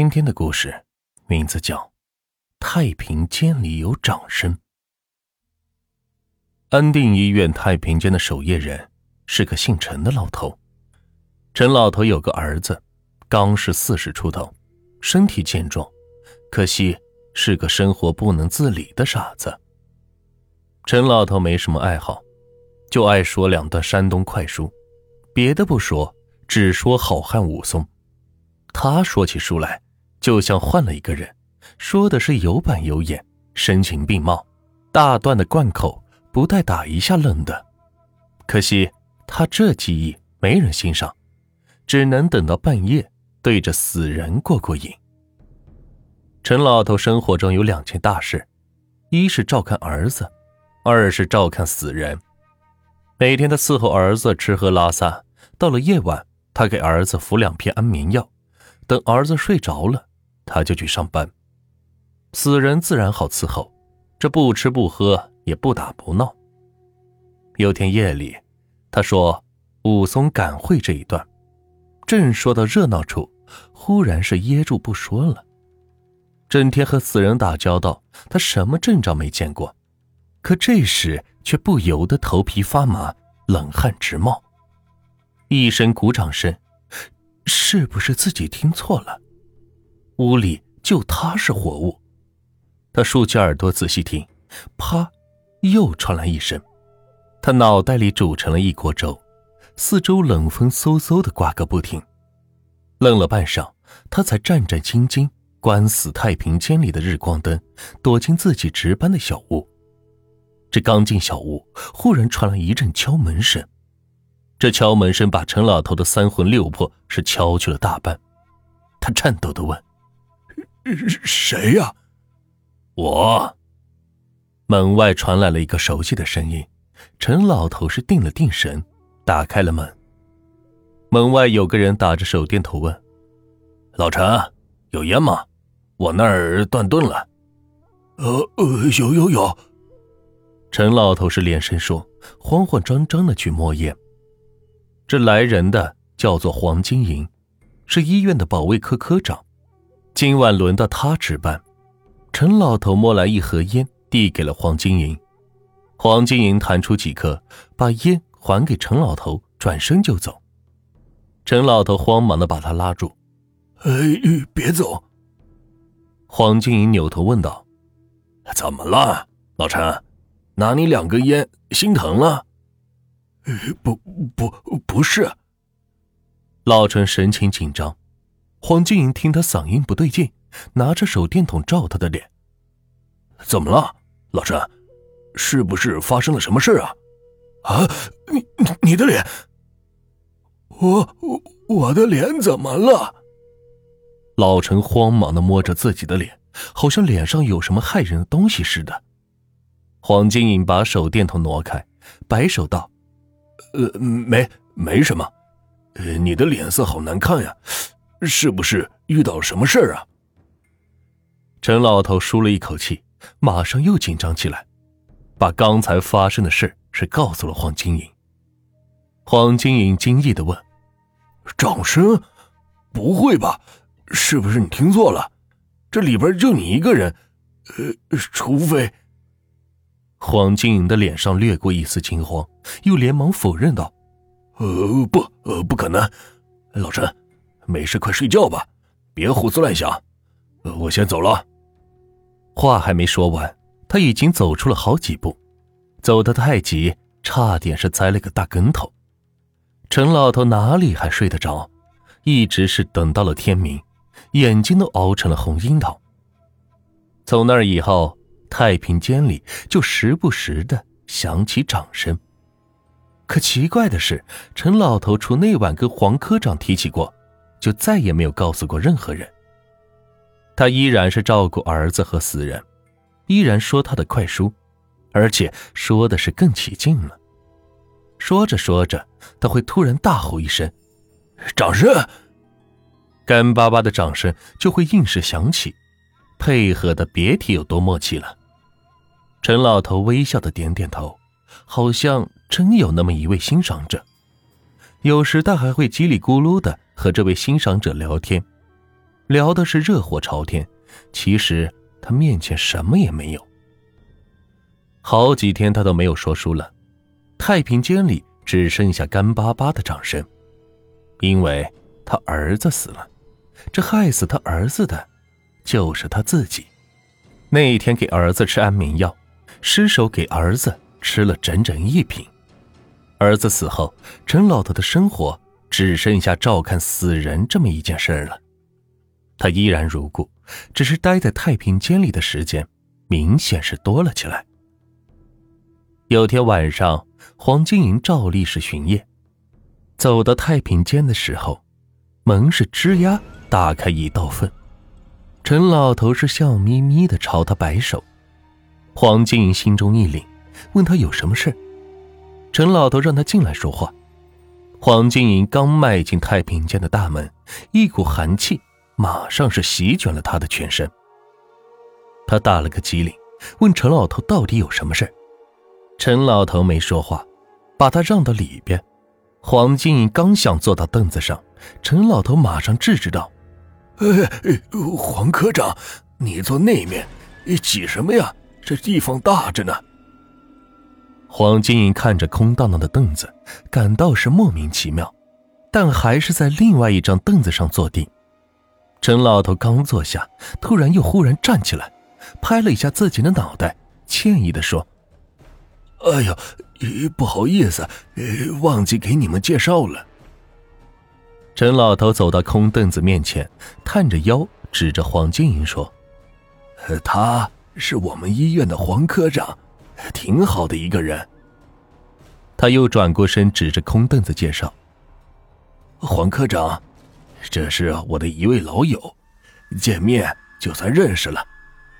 今天的故事名字叫《太平间里有掌声》。安定医院太平间的守夜人是个姓陈的老头。陈老头有个儿子，刚是40出头，身体健壮，可惜是个生活不能自理的傻子。陈老头没什么爱好，就爱说两段山东快书，别的不说，只说好汉武松。他说起书来就像换了一个人，说的是有板有眼，声情并茂，大段的贯口，不带打一下愣的。可惜他这技艺没人欣赏，只能等到半夜对着死人过过瘾。陈老头生活中有两件大事，一是照看儿子，二是照看死人。每天他伺候儿子吃喝拉撒，到了夜晚他给儿子服2片安眠药，等儿子睡着了他就去上班。死人自然好伺候，这不吃不喝也不打不闹。有天夜里，他说武松赶会这一段，正说到热闹处，忽然是噎住不说了。整天和死人打交道，他什么阵仗没见过，可这时却不由得头皮发麻，冷汗直冒。一声鼓掌声，是不是自己听错了？屋里就他是活物。他竖起耳朵仔细听，啪，又传来一声。他脑袋里煮成了一锅粥，四周冷风嗖嗖地刮个不停。愣了半晌，他才战战兢兢关死太平间里的日光灯，躲进自己值班的小屋。这刚进小屋，忽然传来一阵敲门声。这敲门声把陈老头的3魂6魄是敲去了大半。他颤抖地问：“谁呀？”“我。”门外传来了一个熟悉的声音。陈老头是定了定神，打开了门。门外有个人打着手电筒问：“老陈，有烟吗？我那儿断顿了。”“有。”陈老头是连声说，慌慌张张地去摸烟。这来人的叫做黄金银，是医院的保卫科科长。今晚轮到他值班。陈老头摸来一盒烟，递给了黄金银。黄金银弹出几颗，把烟还给陈老头，转身就走。陈老头慌忙地把他拉住：“别走。”黄金银扭头问道：“怎么了，老陈？拿你2根烟，心疼了？”“不是。”老陈神情紧张。黄金银听他嗓音不对劲，拿着手电筒照他的脸：“怎么了，老陈？是不是发生了什么事啊？”“你的脸。”“我的脸怎么了？”老陈慌忙地摸着自己的脸，好像脸上有什么害人的东西似的。黄金银把手电筒挪开，摆手道：“没什么。你的脸色好难看呀，是不是遇到什么事儿啊？”陈老头舒了一口气，马上又紧张起来，把刚才发生的事是告诉了黄金银。黄金银惊异地问：“掌声？不会吧，是不是你听错了？这里边就你一个人，除非……”黄金银的脸上掠过一丝惊慌，又连忙否认道：“不可能。老陈，没事快睡觉吧，别胡思乱想。我先走了。”话还没说完，他已经走出了好几步，走得太急，差点是栽了个大跟头。陈老头哪里还睡得着，一直是等到了天明，眼睛都熬成了红樱桃。从那以后，太平间里就时不时地响起掌声。可奇怪的是，陈老头除那晚跟黄科长提起过，就再也没有告诉过任何人。他依然是照顾儿子和死人，依然说他的快书，而且说的是更起劲了。说着说着，他会突然大吼一声：“掌声！”干巴巴的掌声就会应时响起，配合的别提有多默契了。陈老头微笑的点点头，好像真有那么一位欣赏者。有时他还会叽里咕噜的和这位欣赏者聊天，聊的是热火朝天，其实他面前什么也没有。好几天他都没有说书了，太平间里只剩下干巴巴的掌声，因为他儿子死了，这害死他儿子的就是他自己。那天给儿子吃安眠药，失手给儿子吃了整整1瓶。儿子死后，陈老头的生活只剩下照看死人这么一件事了。他依然如故，只是待在太平间里的时间明显是多了起来。有天晚上，黄金营照例是巡夜，走到太平间的时候，门是吱呀打开一道缝，陈老头是笑眯眯地朝他摆手。黄金营心中一凛，问他有什么事。陈老头让他进来说话。黄金营刚迈进太平间的大门，一股寒气马上是席卷了他的全身。他打了个激灵，问陈老头到底有什么事。陈老头没说话，把他让到里边。黄金银刚想坐到凳子上，陈老头马上制止道：“黄科长，你坐那面，挤什么呀？这地方大着呢。”黄金银看着空荡荡的凳子，感到是莫名其妙，但还是在另外一张凳子上坐定。陈老头刚坐下，突然又忽然站起来，拍了一下自己的脑袋，歉意地说：“哎呦，不好意思，忘记给你们介绍了。”陈老头走到空凳子面前，探着腰指着黄金银说：“他是我们医院的黄科长，挺好的一个人。”他又转过身指着空凳子介绍：“黄科长，这是我的一位老友，见面就算认识了，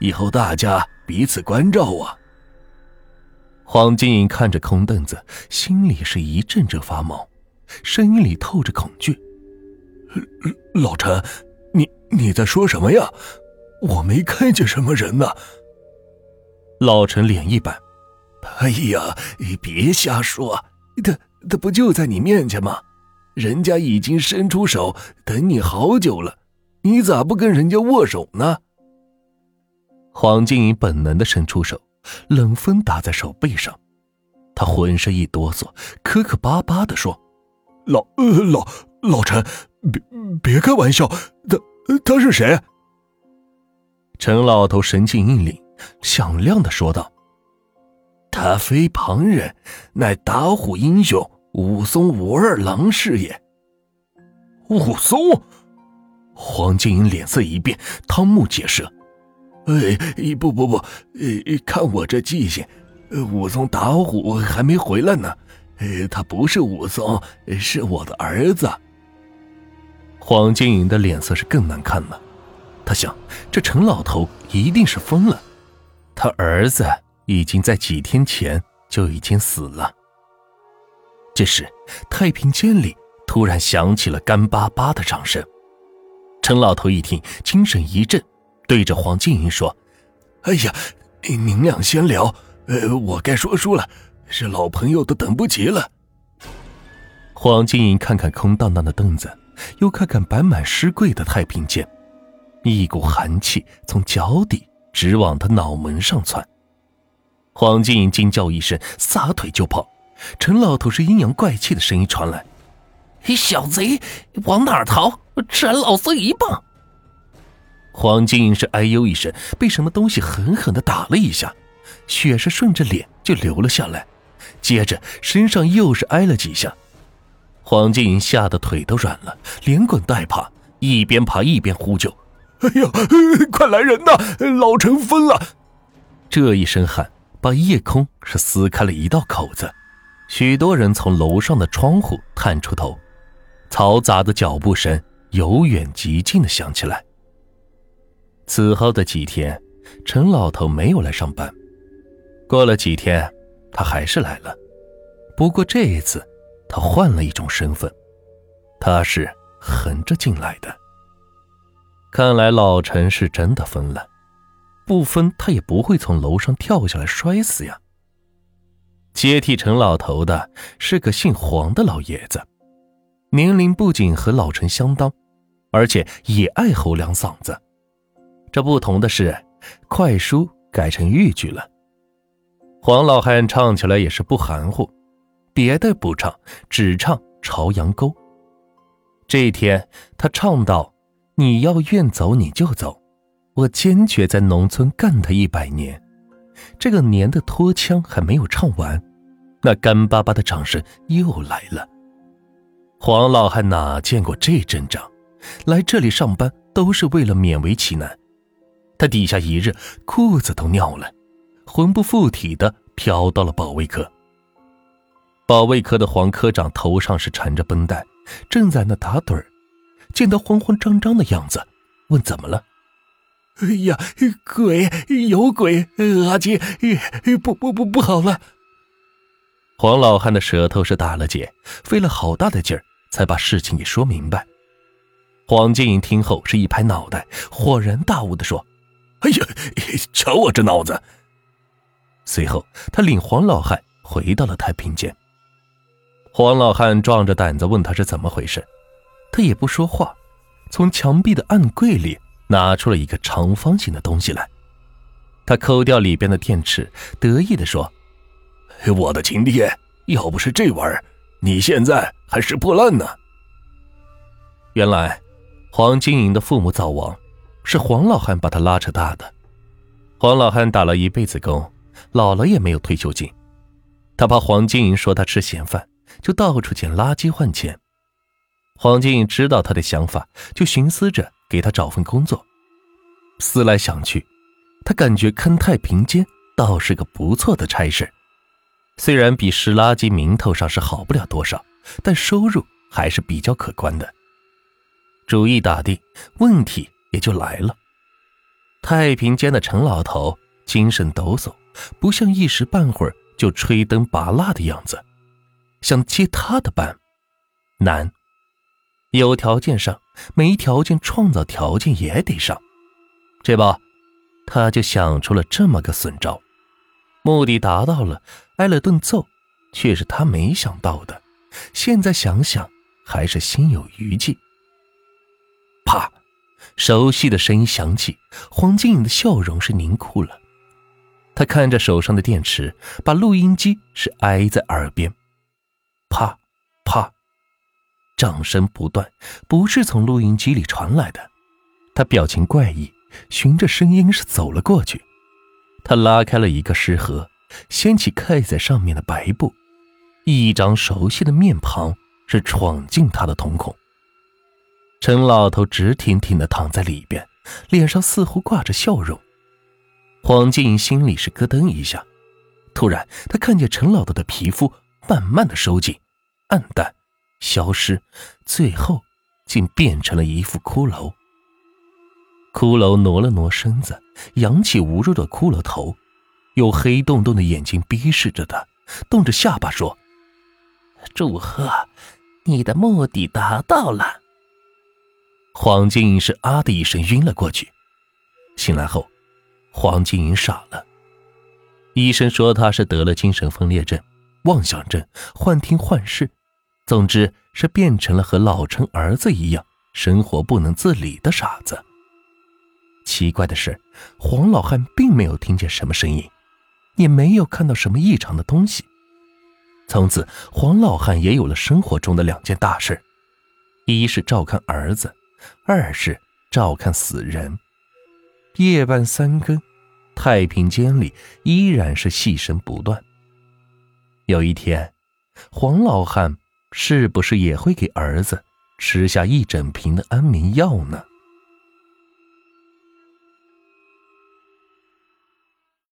以后大家彼此关照啊。”黄金银看着空凳子，心里是一阵阵发毛，声音里透着恐惧：“老陈，你在说什么呀？我没看见什么人呢。”老陈脸一板：“哎呀，别瞎说，他不就在你面前吗？人家已经伸出手等你好久了，你咋不跟人家握手呢？”黄金银本能地伸出手，冷风打在手背上，他浑身一哆嗦，磕磕巴巴地说：“老陈，别开玩笑，他是谁？”陈老头神情一凛，响亮地说道：“他非旁人，乃打虎英雄武松武二郎是也。”“武松？”黄金银脸色一变，瞠目结舌：“不，看我这记性，武松打虎还没回来呢，他不是武松，是我的儿子。”黄金银的脸色是更难看了，他想这陈老头一定是疯了，他儿子已经在几天前就已经死了。这时太平间里突然响起了干巴巴的掌声，陈老头一听精神一振，对着黄金银说：“哎呀，您俩先聊，我该说书了，是老朋友都等不及了。”黄金银看看空荡荡的凳子，又看看摆满尸柜的太平间，一股寒气从脚底直往他脑门上窜。黄金银惊叫一声，撒腿就跑。陈老头是阴阳怪气的声音传来：“小贼，往哪儿逃？斩老孙一棒！”黄金银是哎呦一声，被什么东西狠狠地打了一下，血是顺着脸就流了下来，接着身上又是挨了几下。黄金银吓得腿都软了，连滚带爬，一边爬一边呼救：“哎呀，快来人呐，老陈疯了！”这一声喊把夜空是撕开了一道口子，许多人从楼上的窗户探出头，嘈杂的脚步声由远及近地响起来。此后的几天，陈老头没有来上班。过了几天，他还是来了，不过这一次他换了一种身份，他是横着进来的。看来老陈是真的疯了，不疯他也不会从楼上跳下来摔死呀。接替陈老头的是个姓黄的老爷子，年龄不仅和老陈相当，而且也爱吼两嗓子。这不同的是，快书改成豫剧了。黄老汉唱起来也是不含糊，别的不唱，只唱朝阳沟。这一天他唱道：你要愿走你就走，我坚决在农村干他100年。这个年的拖腔还没有唱完，那干巴巴的掌声又来了。黄老汉哪见过这阵仗，来这里上班都是为了勉为其难。他底下一日裤子都尿了，魂不附体的飘到了保卫科。保卫科的黄科长头上是缠着绷带，正在那打盹儿，见他慌慌张张的样子，问怎么了。哎呀，鬼，有鬼，阿金，不好了。黄老汉的舌头是打了结，费了好大的劲儿才把事情给说明白。黄金银听后是一拍脑袋，恍然大悟地说：哎呀，瞧我这脑子。随后他领黄老汉回到了太平间。黄老汉壮着胆子问他是怎么回事，他也不说话，从墙壁的暗柜里拿出了一个长方形的东西来。他抠掉里边的电池，得意地说：我的亲爹，要不是这玩意儿，你现在还是破烂呢。原来黄金银的父母早亡，是黄老汉把他拉扯大的。黄老汉打了一辈子工，老了也没有退休金。他怕黄金银说他吃闲饭，就到处捡垃圾换钱。黄金银知道他的想法，就寻思着给他找份工作。思来想去，他感觉看太平间倒是个不错的差事，虽然比拾垃圾名头上是好不了多少，但收入还是比较可观的。主意打定，问题也就来了。太平间的陈老头精神抖擞，不像一时半会儿就吹灯拔蜡的样子。想接他的班难，有条件上，没条件创造条件也得上。这不，他就想出了这么个损招，目的达到了，挨了顿揍，却是他没想到的。现在想想还是心有余悸。啪，熟悉的声音响起，黄金颖的笑容是凝固了。他看着手上的电池，把录音机是挨在耳边。啪啪，掌声不断，不是从录音机里传来的。他表情怪异，循着声音是走了过去。他拉开了一个食盒，掀起盖在上面的白布，一张熟悉的面庞是闯进他的瞳孔。陈老头直挺挺地躺在里边，脸上似乎挂着笑容。黄金银心里是咯噔一下，突然他看见陈老头的皮肤慢慢地收紧，暗淡消失，最后竟变成了一副骷髅。骷髅挪了挪身子，扬起无肉的骷髅头，有黑洞洞的眼睛逼视着他，动着下巴说：祝贺，你的目的达到了。黄金银是啊的一声晕了过去。醒来后，黄金银傻了。医生说他是得了精神分裂症、妄想症、幻听幻视，总之是变成了和老陈儿子一样生活不能自理的傻子。奇怪的是，黄老汉并没有听见什么声音，也没有看到什么异常的东西。从此，黄老汉也有了生活中的2件大事：一是照看儿子，二是照看死人。夜半3更，太平间里依然是戏声不断。有一天，黄老汉是不是也会给儿子吃下一整瓶的安眠药呢？